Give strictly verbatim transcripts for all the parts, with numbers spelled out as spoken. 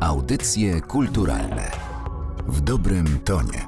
Audycje kulturalne w dobrym tonie.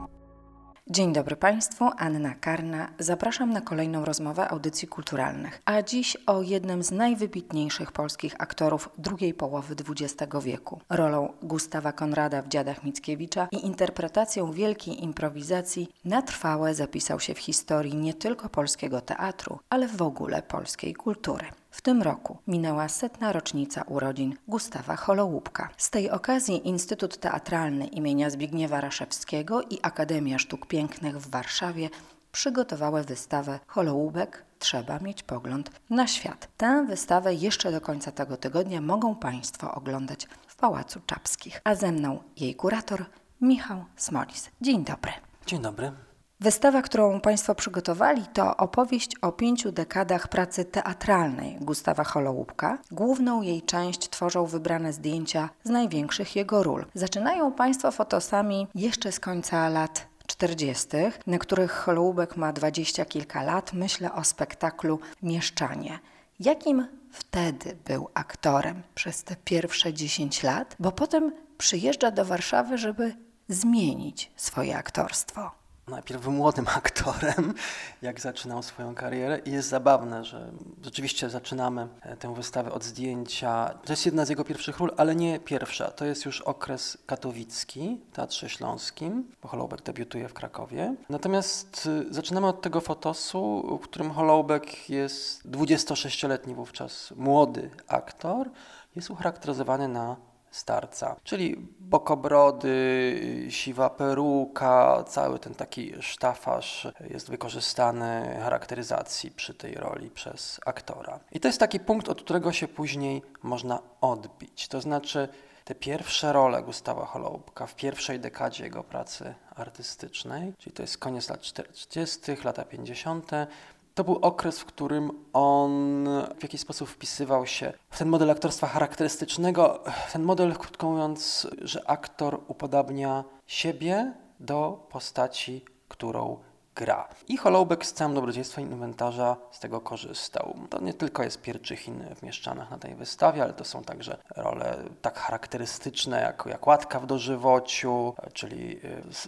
Dzień dobry Państwu, Anna Karna. Zapraszam na kolejną rozmowę audycji kulturalnych, a dziś o jednym z najwybitniejszych polskich aktorów drugiej połowy dwudziestego wieku. Rolą Gustawa Konrada w Dziadach Mickiewicza i interpretacją wielkiej improwizacji na trwałe zapisał się w historii nie tylko polskiego teatru, ale w ogóle polskiej kultury. W tym roku minęła setna rocznica urodzin Gustawa Holoubka. Z tej okazji Instytut Teatralny im. Zbigniewa Raszewskiego i Akademia Sztuk Pięknych w Warszawie przygotowały wystawę Holoubek. Trzeba mieć pogląd na świat. Tę wystawę jeszcze do końca tego tygodnia mogą Państwo oglądać w Pałacu Czapskich. A ze mną jej kurator Michał Smolis. Dzień dobry. Dzień dobry. Wystawa, którą Państwo przygotowali, to opowieść o pięciu dekadach pracy teatralnej Gustawa Holoubka. Główną jej część tworzą wybrane zdjęcia z największych jego ról. Zaczynają Państwo fotosami jeszcze z końca lat czterdziestych, na których Holoubek ma dwadzieścia kilka lat. Myślę o spektaklu Mieszczanie. Jakim wtedy był aktorem przez te pierwsze dziesięć lat? Bo potem przyjeżdża do Warszawy, żeby zmienić swoje aktorstwo. Najpierw był młodym aktorem, jak zaczynał swoją karierę, i jest zabawne, że rzeczywiście zaczynamy tę wystawę od zdjęcia. To jest jedna z jego pierwszych ról, ale nie pierwsza. To jest już okres katowicki w Teatrze Śląskim, bo Holoubek debiutuje w Krakowie. Natomiast zaczynamy od tego fotosu, w którym Holoubek jest dwudziestosześcioletni wówczas młody aktor, jest ucharakteryzowany na starca, czyli bokobrody, siwa peruka, cały ten taki sztafaż jest wykorzystany w charakteryzacji przy tej roli przez aktora. I to jest taki punkt, od którego się później można odbić. To znaczy te pierwsze role Gustawa Holoubka w pierwszej dekadzie jego pracy artystycznej, czyli to jest koniec lat czterdziestych, lata pięćdziesiąte, to był okres, w którym on w jakiś sposób wpisywał się w ten model aktorstwa charakterystycznego, w ten model, krótko mówiąc, że aktor upodabnia siebie do postaci, którą gra. I Holoubek z całym dobrodziejstwem inwentarza z tego korzystał. To nie tylko jest Pierczychin w Mieszczanach na tej wystawie, ale to są także role tak charakterystyczne jak, jak Łatka w dożywociu, czyli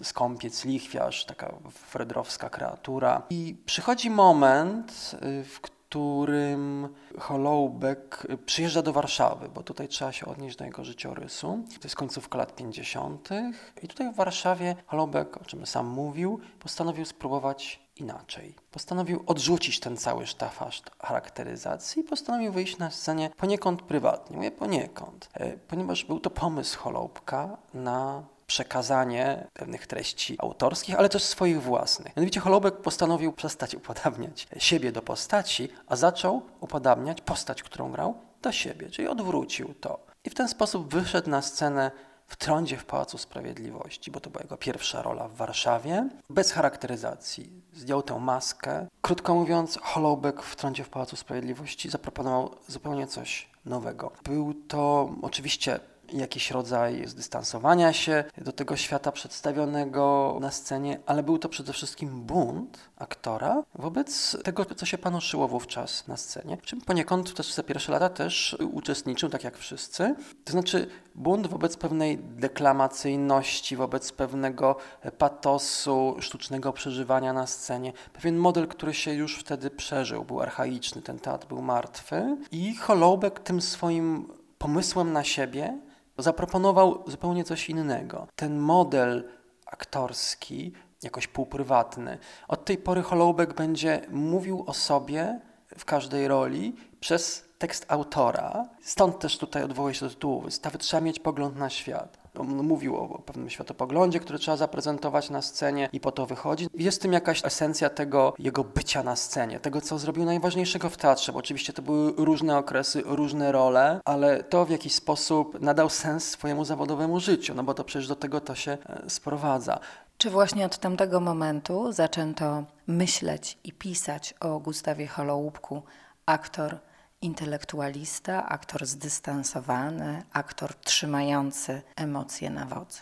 skąpiec, lichwiarz, taka fredrowska kreatura. I przychodzi moment, w którym Holoubek przyjeżdża do Warszawy, bo tutaj trzeba się odnieść do jego życiorysu. To jest końcówka lat pięćdziesiątych i tutaj w Warszawie Holoubek, o czym sam mówił, postanowił spróbować inaczej. Postanowił odrzucić ten cały sztafaż charakteryzacji i postanowił wyjść na scenie poniekąd prywatnie. Mówię poniekąd, ponieważ był to pomysł Holoubka na przekazanie pewnych treści autorskich, ale też swoich własnych. Mianowicie Holoubek postanowił przestać upodabniać siebie do postaci, a zaczął upodabniać postać, którą grał, do siebie, czyli odwrócił to. I w ten sposób wyszedł na scenę w Trądzie w Pałacu Sprawiedliwości, bo to była jego pierwsza rola w Warszawie, bez charakteryzacji. Zdjął tę maskę. Krótko mówiąc, Holoubek w Trądzie w Pałacu Sprawiedliwości zaproponował zupełnie coś nowego. Był to oczywiście jakiś rodzaj zdystansowania się do tego świata przedstawionego na scenie, ale był to przede wszystkim bunt aktora wobec tego, co się panoszyło wówczas na scenie, czym poniekąd też za pierwsze lata też uczestniczył, tak jak wszyscy. To znaczy bunt wobec pewnej deklamacyjności, wobec pewnego patosu, sztucznego przeżywania na scenie. Pewien model, który się już wtedy przeżył, był archaiczny, ten teatr był martwy i Holoubek tym swoim pomysłem na siebie zaproponował zupełnie coś innego. Ten model aktorski, jakoś półprywatny. Od tej pory Holoubek będzie mówił o sobie w każdej roli przez tekst autora. Stąd też tutaj odwołuje się do tytułu wystawy. Trzeba mieć pogląd na świat. On mówił o pewnym światopoglądzie, który trzeba zaprezentować na scenie i po to wychodzi. Jest w tym jakaś esencja tego jego bycia na scenie, tego, co zrobił najważniejszego w teatrze, bo oczywiście to były różne okresy, różne role, ale to w jakiś sposób nadał sens swojemu zawodowemu życiu, no bo to przecież do tego to się sprowadza. Czy właśnie od tamtego momentu zaczęto myśleć i pisać o Gustawie Holoubku, aktor intelektualista, aktor zdystansowany, aktor trzymający emocje na wodzy?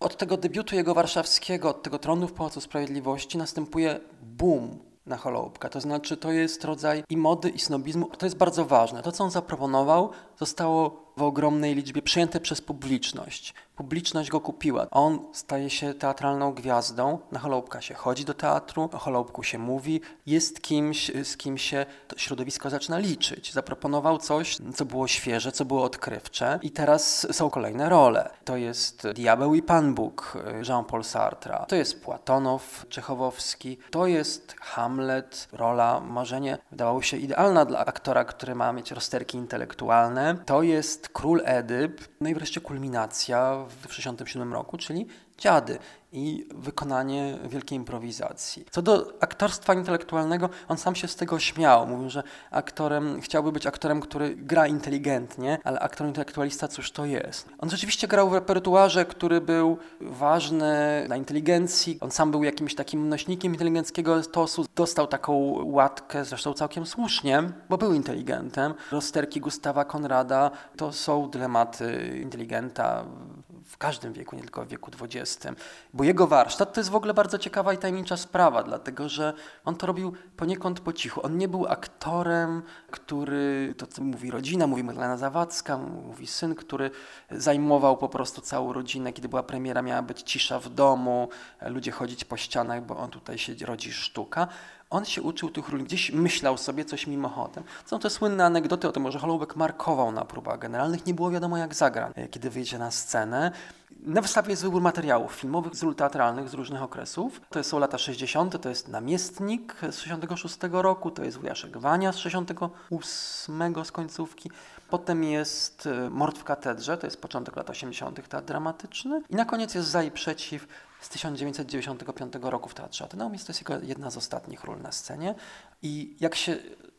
Od tego debiutu jego warszawskiego, od tego Trądu w Pałacu Sprawiedliwości następuje boom na Holoubka. To znaczy to jest rodzaj i mody, i snobizmu. To jest bardzo ważne. To, co on zaproponował, zostało w ogromnej liczbie przyjęte przez publiczność. Publiczność go kupiła. On staje się teatralną gwiazdą. Na Holoubka się chodzi do teatru, o Holoubku się mówi. Jest kimś, z kim się to środowisko zaczyna liczyć. Zaproponował coś, co było świeże, co było odkrywcze i teraz są kolejne role. To jest Diabeł i Pan Bóg Jean-Paul Sartre. To jest Płatonow Czechowowski. To jest Hamlet. Rola marzenie wydawało się idealna dla aktora, który ma mieć rozterki intelektualne. To jest Król Edyp, no i wreszcie kulminacja w tysiąc dziewięćset sześćdziesiątym siódmym roku, czyli Dziady i wykonanie wielkiej improwizacji. Co do aktorstwa intelektualnego, on sam się z tego śmiał. Mówił, że aktorem, chciałby być aktorem, który gra inteligentnie, ale aktor intelektualista cóż to jest. On rzeczywiście grał w repertuarze, który był ważny dla inteligencji. On sam był jakimś takim nośnikiem inteligenckiego stosu. Dostał taką łatkę, zresztą całkiem słusznie, bo był inteligentem. Rozterki Gustawa Konrada to są dylematy inteligenta w każdym wieku, nie tylko w wieku dwudziestym. Bo jego warsztat to jest w ogóle bardzo ciekawa i tajemnicza sprawa, dlatego że on to robił poniekąd po cichu. On nie był aktorem, który, to co mówi rodzina, mówi Magdalena Zawadzka, mówi syn, który zajmował po prostu całą rodzinę. Kiedy była premiera, miała być cisza w domu, ludzie chodzić po ścianach, bo on tutaj się rodzi sztuka. On się uczył tych ról, gdzieś myślał sobie coś mimochodem. Są te słynne anegdoty o tym, że Holoubek markował na próbach generalnych, nie było wiadomo jak zagra, kiedy wyjdzie na scenę. Na wystawie jest wybór materiałów filmowych, z ról teatralnych z różnych okresów. To są lata sześćdziesiąte, to jest Namiestnik z sześćdziesiątego szóstego roku, to jest Wujaszek Wania z sześćdziesiątego ósmego z końcówki. Potem jest Mord w katedrze, to jest początek lat osiemdziesiątych, Teatr Dramatyczny. I na koniec jest Za i przeciw z tysiąc dziewięćset dziewięćdziesiątego piątego roku w Teatrze Ateneum. To jest jego jedna z ostatnich ról na scenie. I jak się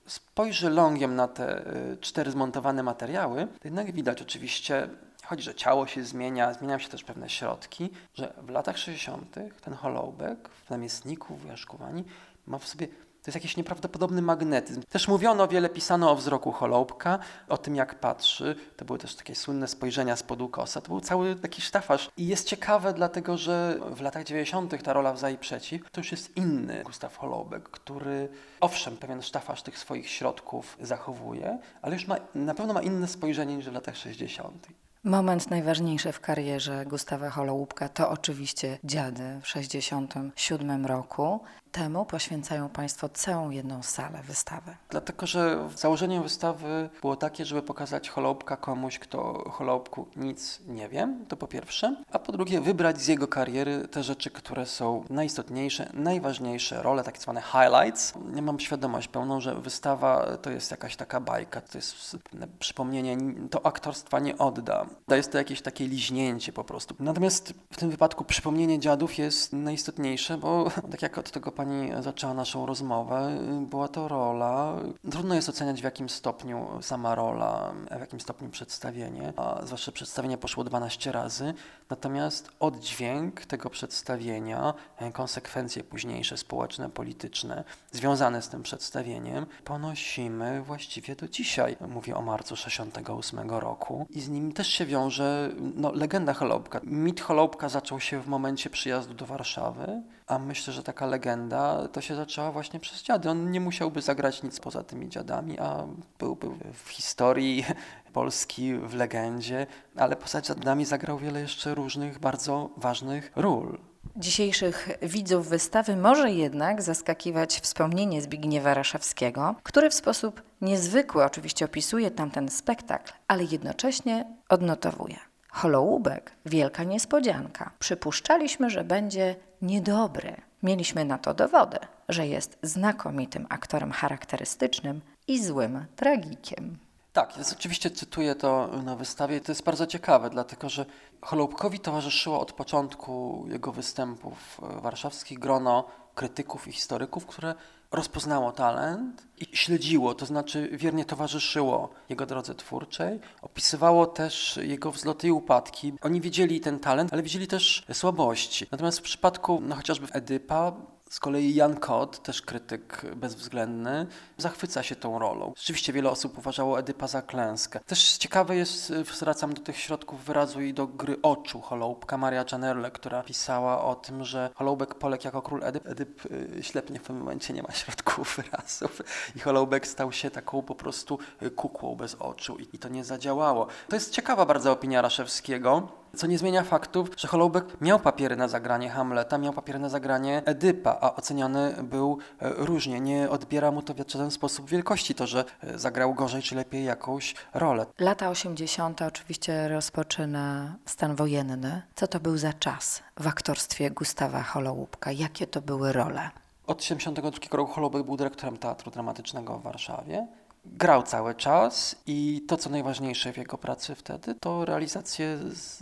spojrzy longiem na te cztery zmontowane materiały, to jednak widać oczywiście, choć że ciało się zmienia, zmieniają się też pewne środki, że w latach sześćdziesiątych ten Holoubek w Namiestniku, w Wujaszku Wani ma w sobie... To jest jakiś nieprawdopodobny magnetyzm. Też mówiono wiele, pisano o wzroku Holoubka, o tym jak patrzy. To były też takie słynne spojrzenia spod ukosa. To był cały taki sztafaż. I jest ciekawe dlatego, że w latach dziewięćdziesiątych ta rola w Za i przeciw to już jest inny Gustaw Holoubek, który owszem pewien sztafaż tych swoich środków zachowuje, ale już ma, na pewno ma inne spojrzenie niż w latach sześćdziesiątych. Moment najważniejszy w karierze Gustawa Holoubka to oczywiście Dziady w sześćdziesiątym siódmym roku. Temu poświęcają Państwo całą jedną salę wystawy. Dlatego, że założeniem wystawy było takie, żeby pokazać Holoubka komuś, kto o Holoubku nic nie wie, to po pierwsze, a po drugie wybrać z jego kariery te rzeczy, które są najistotniejsze, najważniejsze role, tak zwane highlights. Ja mam świadomość pełną, że wystawa to jest jakaś taka bajka, to jest przypomnienie, to aktorstwa nie odda. Jest to jakieś takie liźnięcie po prostu. Natomiast w tym wypadku przypomnienie Dziadów jest najistotniejsze, bo tak jak od tego pani zaczęła naszą rozmowę, była to rola. Trudno jest oceniać w jakim stopniu sama rola, w jakim stopniu przedstawienie, a zwłaszcza przedstawienie poszło dwanaście razy, natomiast oddźwięk tego przedstawienia, konsekwencje późniejsze, społeczne, polityczne, związane z tym przedstawieniem, ponosimy właściwie do dzisiaj. Mówię o marcu sześćdziesiątego ósmego roku i z nim też się wiąże no, legenda Holoubka. Mit Holoubka zaczął się w momencie przyjazdu do Warszawy, a myślę, że taka legenda to się zaczęła właśnie przez Dziady. On nie musiałby zagrać nic poza tymi Dziadami, a byłby w historii Polski, w legendzie, ale poza Dziadami zagrał wiele jeszcze różnych bardzo ważnych ról. Dzisiejszych widzów wystawy może jednak zaskakiwać wspomnienie Zbigniewa Raszewskiego, który w sposób niezwykły oczywiście opisuje tamten spektakl, ale jednocześnie odnotowuje. Holoubek, wielka niespodzianka. Przypuszczaliśmy, że będzie niedobry. Mieliśmy na to dowody, że jest znakomitym aktorem charakterystycznym i złym tragikiem. Tak, jest, oczywiście cytuję to na wystawie. To jest bardzo ciekawe, dlatego że Holoubkowi towarzyszyło od początku jego występów warszawskich grono krytyków i historyków, które rozpoznało talent i śledziło, to znaczy wiernie towarzyszyło jego drodze twórczej, opisywało też jego wzloty i upadki. Oni widzieli ten talent, ale widzieli też słabości. Natomiast w przypadku no, chociażby Edypa Z kolei Jan Kot, też krytyk bezwzględny, zachwyca się tą rolą. Rzeczywiście wiele osób uważało Edypa za klęskę. Też ciekawe jest, wracam do tych środków wyrazu i do gry oczu Holoubka, Maria Janerle, która pisała o tym, że Holoubek poległ jako król Edyp. Edyp ślepnie w pewnym momencie, nie ma środków wyrazów i Holoubek stał się taką po prostu kukłą bez oczu i to nie zadziałało. To jest ciekawa bardzo opinia Raszewskiego, co nie zmienia faktów, że Holoubek miał papiery na zagranie Hamleta, miał papiery na zagranie Edypa, a oceniany był różnie. Nie odbiera mu to w żaden sposób wielkości, to, że zagrał gorzej czy lepiej jakąś rolę. Lata osiemdziesiąte oczywiście rozpoczyna stan wojenny. Co to był za czas w aktorstwie Gustawa Holoubka? Jakie to były role? Od tysiąc dziewięćset siedemdziesiątego drugiego roku Holoubek był dyrektorem Teatru Dramatycznego w Warszawie. Grał cały czas i to, co najważniejsze w jego pracy wtedy, to realizacje,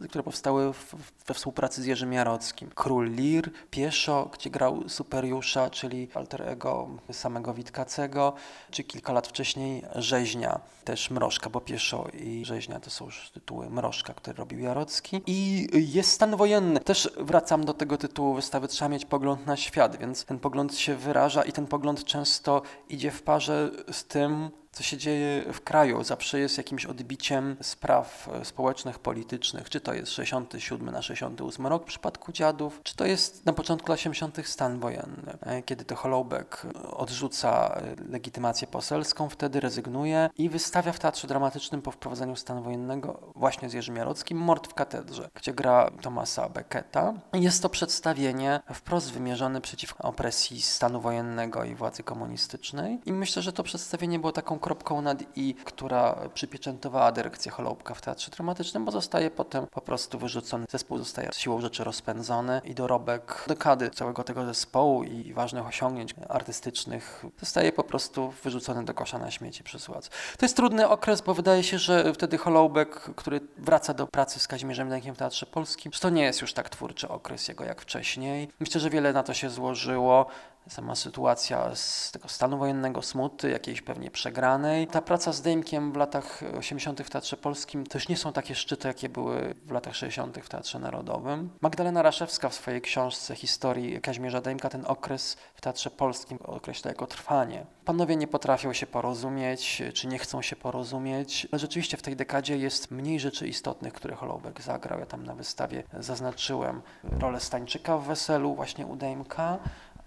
które powstały w, we współpracy z Jerzym Jarockim. Król Lir, Pieszo, gdzie grał Superiusza, czyli alter ego samego Witkacego, czy kilka lat wcześniej Rzeźnia, też Mrożka, bo Pieszo i Rzeźnia to są już tytuły Mrożka, który robił Jarocki. I jest stan wojenny. Też wracam do tego tytułu wystawy, trzeba mieć pogląd na świat, więc ten pogląd się wyraża i ten pogląd często idzie w parze z tym, co się dzieje w kraju, zawsze jest jakimś odbiciem spraw społecznych, politycznych. Czy to jest sześćdziesiąty siódmy na sześćdziesiąty ósmy rok w przypadku Dziadów, czy to jest na początku lat osiemdziesiątych stan wojenny, kiedy to Holoubek odrzuca legitymację poselską, wtedy rezygnuje i wystawia w Teatrze Dramatycznym po wprowadzeniu stanu wojennego właśnie z Jerzym Jarockim Mord w katedrze, gdzie gra Tomasza Becketa. Jest to przedstawienie wprost wymierzone przeciw opresji stanu wojennego i władzy komunistycznej i myślę, że to przedstawienie było taką kropką nad i, która przypieczętowała dyrekcję Holoubka w Teatrze Dramatycznym, bo zostaje potem po prostu wyrzucony. Zespół zostaje siłą rzeczy rozpędzony i dorobek dekady całego tego zespołu i ważnych osiągnięć artystycznych zostaje po prostu wyrzucony do kosza na śmieci przez władz. To jest trudny okres, bo wydaje się, że wtedy Holoubek, który wraca do pracy z Kazimierzem Dejmkiem w Teatrze Polskim, że to nie jest już tak twórczy okres jego jak wcześniej. Myślę, że wiele na to się złożyło. Sama sytuacja z tego stanu wojennego, smuty, jakiejś pewnie przegranej. Ta praca z Dejmkiem w latach osiemdziesiątych w Teatrze Polskim też nie są takie szczyty, jakie były w latach sześćdziesiątych w Teatrze Narodowym. Magdalena Raszewska w swojej książce Historii Kazimierza Dejmka ten okres w Teatrze Polskim określa jako trwanie. Panowie nie potrafią się porozumieć, czy nie chcą się porozumieć, ale rzeczywiście w tej dekadzie jest mniej rzeczy istotnych, które Holoubek zagrał. Ja tam na wystawie zaznaczyłem rolę Stańczyka w Weselu właśnie u Dejmka,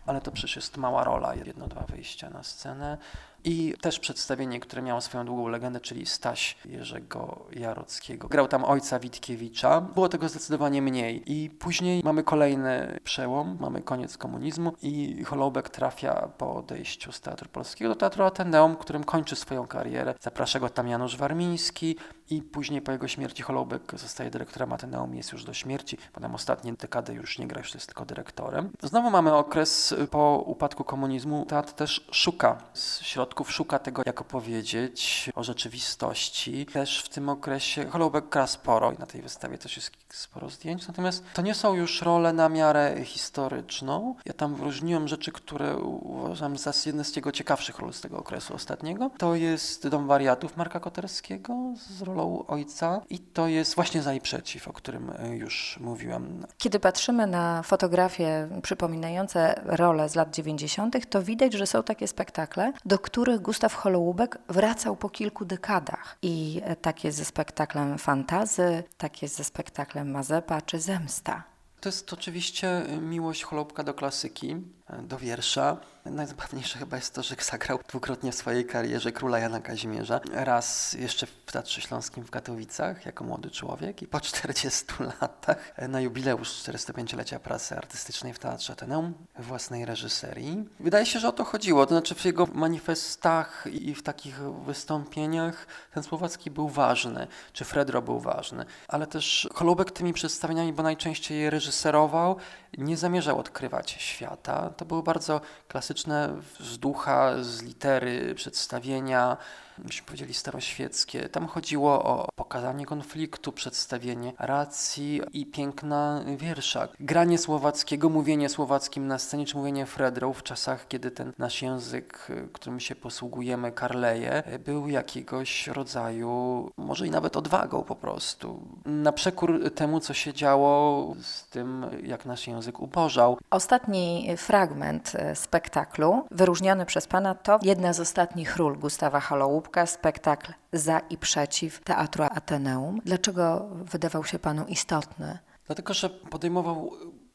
ale to przecież jest mała rola, jedno, dwa wyjścia na scenę. I też przedstawienie, które miało swoją długą legendę, czyli Staś Jerzego Jarockiego. Grał tam ojca Witkiewicza. Było tego zdecydowanie mniej. I później mamy kolejny przełom, mamy koniec komunizmu i Holoubek trafia po odejściu z Teatru Polskiego do Teatru Ateneum, którym kończy swoją karierę. Zaprasza go tam Janusz Warmiński i później po jego śmierci Holoubek zostaje dyrektorem Ateneum, jest już do śmierci, bo tam ostatnie dekady już nie gra, już jest tylko dyrektorem. Znowu mamy okres po upadku komunizmu. Teatr też szuka z środków Szuka tego, jak opowiedzieć o rzeczywistości. Też w tym okresie Holoubek gra sporo i na tej wystawie też jest sporo zdjęć. Natomiast to nie są już role na miarę historyczną. Ja tam wyróżniłem rzeczy, które uważam za jedne z jego ciekawszych ról z tego okresu ostatniego. To jest Dom wariatów Marka Koterskiego z rolą ojca i to jest właśnie Za i przeciw, o którym już mówiłem. Kiedy patrzymy na fotografie przypominające role z lat dziewięćdziesiątych, to widać, że są takie spektakle, do których których Gustaw Holoubek wracał po kilku dekadach. I tak jest ze spektaklem Fantazy, tak jest ze spektaklem Mazepa czy Zemsta. To jest oczywiście miłość Holoubka do klasyki, do wiersza. Najzabawniejsze chyba jest to, że zagrał dwukrotnie w swojej karierze króla Jana Kazimierza. Raz jeszcze w Teatrze Śląskim w Katowicach jako młody człowiek i po czterdziestu latach na jubileusz czterdziestopięciolecia pracy artystycznej w Teatrze Ateneum własnej reżyserii. Wydaje się, że o to chodziło. To znaczy w jego manifestach i w takich wystąpieniach ten Słowacki był ważny, czy Fredro był ważny. Ale też Holoubek tymi przedstawieniami, bo najczęściej je reżyserował, nie zamierzał odkrywać świata. To były bardzo klasyczne z ducha, z litery, przedstawienia. byśmy powiedzieli staroświeckie. Tam chodziło o pokazanie konfliktu, przedstawienie racji i piękna wiersza. Granie słowackiego, mówienie słowackim na scenie, czy mówienie Fredrą w czasach, kiedy ten nasz język, którym się posługujemy, karleje, był jakiegoś rodzaju, może i nawet odwagą po prostu. Na przekór temu, co się działo z tym, jak nasz język ubożał. Ostatni fragment spektaklu, wyróżniony przez Pana, to jedna z ostatnich ról Gustawa Holoubka, spektakl Za i przeciw Teatru Ateneum. Dlaczego wydawał się Panu istotny? Dlatego, że podejmował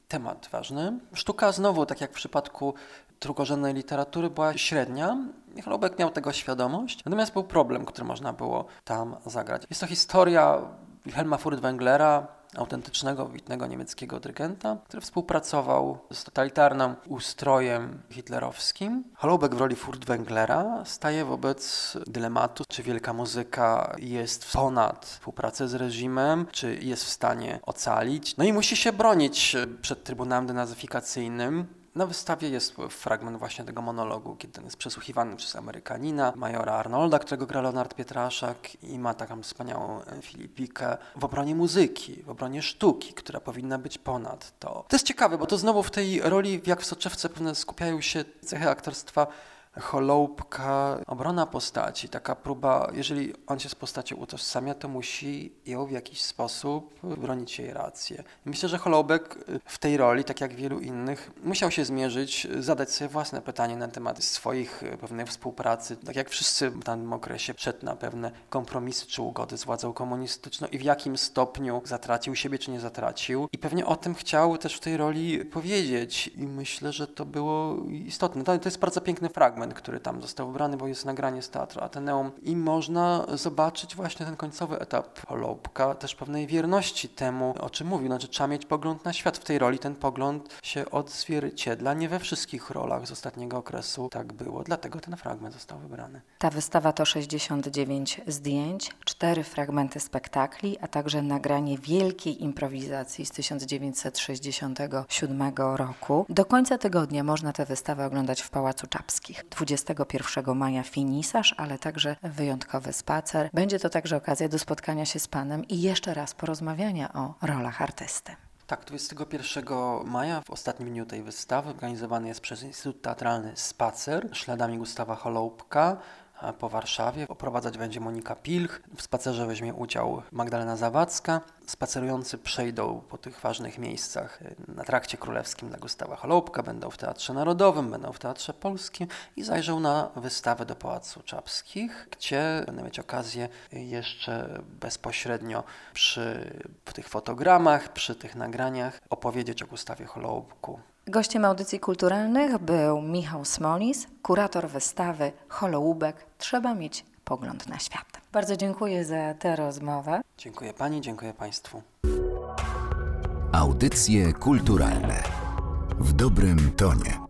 temat ważny. Sztuka znowu, tak jak w przypadku drugorzędnej literatury, była średnia. Holoubek miał tego świadomość, natomiast był problem, który można było tam zagrać. Jest to historia Wilhelma Furtwänglera, autentycznego, wybitnego niemieckiego dyrygenta, który współpracował z totalitarnym ustrojem hitlerowskim. Holoubek w roli Furtwänglera staje wobec dylematu, czy wielka muzyka jest ponad współpracę z reżimem, czy jest w stanie ocalić. No i musi się bronić przed Trybunałem Denazyfikacyjnym. Na wystawie jest fragment właśnie tego monologu, kiedy ten jest przesłuchiwany przez Amerykanina, majora Arnolda, którego gra Leonard Pietraszak, i ma taką wspaniałą filipikę w obronie muzyki, w obronie sztuki, która powinna być ponad to. To jest ciekawe, bo to znowu w tej roli, jak w soczewce, pewne skupiają się cechy aktorstwa Holoubka, obrona postaci, taka próba, jeżeli on się z postacią utożsamia, to musi ją w jakiś sposób bronić, jej rację. Myślę, że Holoubek w tej roli, tak jak wielu innych, musiał się zmierzyć, zadać sobie własne pytanie na temat swoich pewnej współpracy, tak jak wszyscy w danym okresie szedł na pewne kompromisy czy ugody z władzą komunistyczną i w jakim stopniu zatracił siebie, czy nie zatracił. I pewnie o tym chciał też w tej roli powiedzieć i myślę, że to było istotne. To jest bardzo piękny fragment, który tam został wybrany, bo jest nagranie z Teatru Ateneum i można zobaczyć właśnie ten końcowy etap Holoubka, też pewnej wierności temu, o czym mówił, znaczy trzeba mieć pogląd na świat. W tej roli ten pogląd się odzwierciedla, nie we wszystkich rolach z ostatniego okresu tak było, dlatego ten fragment został wybrany. Ta wystawa to sześćdziesiąt dziewięć zdjęć, cztery fragmenty spektakli, a także nagranie wielkiej improwizacji z tysiąc dziewięćset sześćdziesiątego siódmego roku. Do końca tygodnia można tę wystawę oglądać w Pałacu Czapskich. dwudziestego pierwszego maja finisarz, ale także wyjątkowy spacer. Będzie to także okazja do spotkania się z Panem i jeszcze raz porozmawiania o rolach artysty. Tak, dwudziestego pierwszego maja, w ostatnim dniu tej wystawy, organizowany jest przez Instytut Teatralny spacer śladami Gustawa Holoubka po Warszawie. Oprowadzać będzie Monika Pilch, w spacerze weźmie udział Magdalena Zawadzka. Spacerujący przejdą po tych ważnych miejscach na Trakcie Królewskim dla Gustawa Holoubka, będą w Teatrze Narodowym, będą w Teatrze Polskim i zajrzą na wystawę do Pałacu Czapskich, gdzie będą mieć okazję jeszcze bezpośrednio przy tych fotogramach, przy tych nagraniach opowiedzieć o Gustawie Holoubku. Gościem audycji kulturalnych był Michał Smolis, kurator wystawy Holoubek. Trzeba mieć pogląd na świat. Bardzo dziękuję za tę rozmowę. Dziękuję Pani, dziękuję Państwu. Audycje kulturalne w dobrym tonie.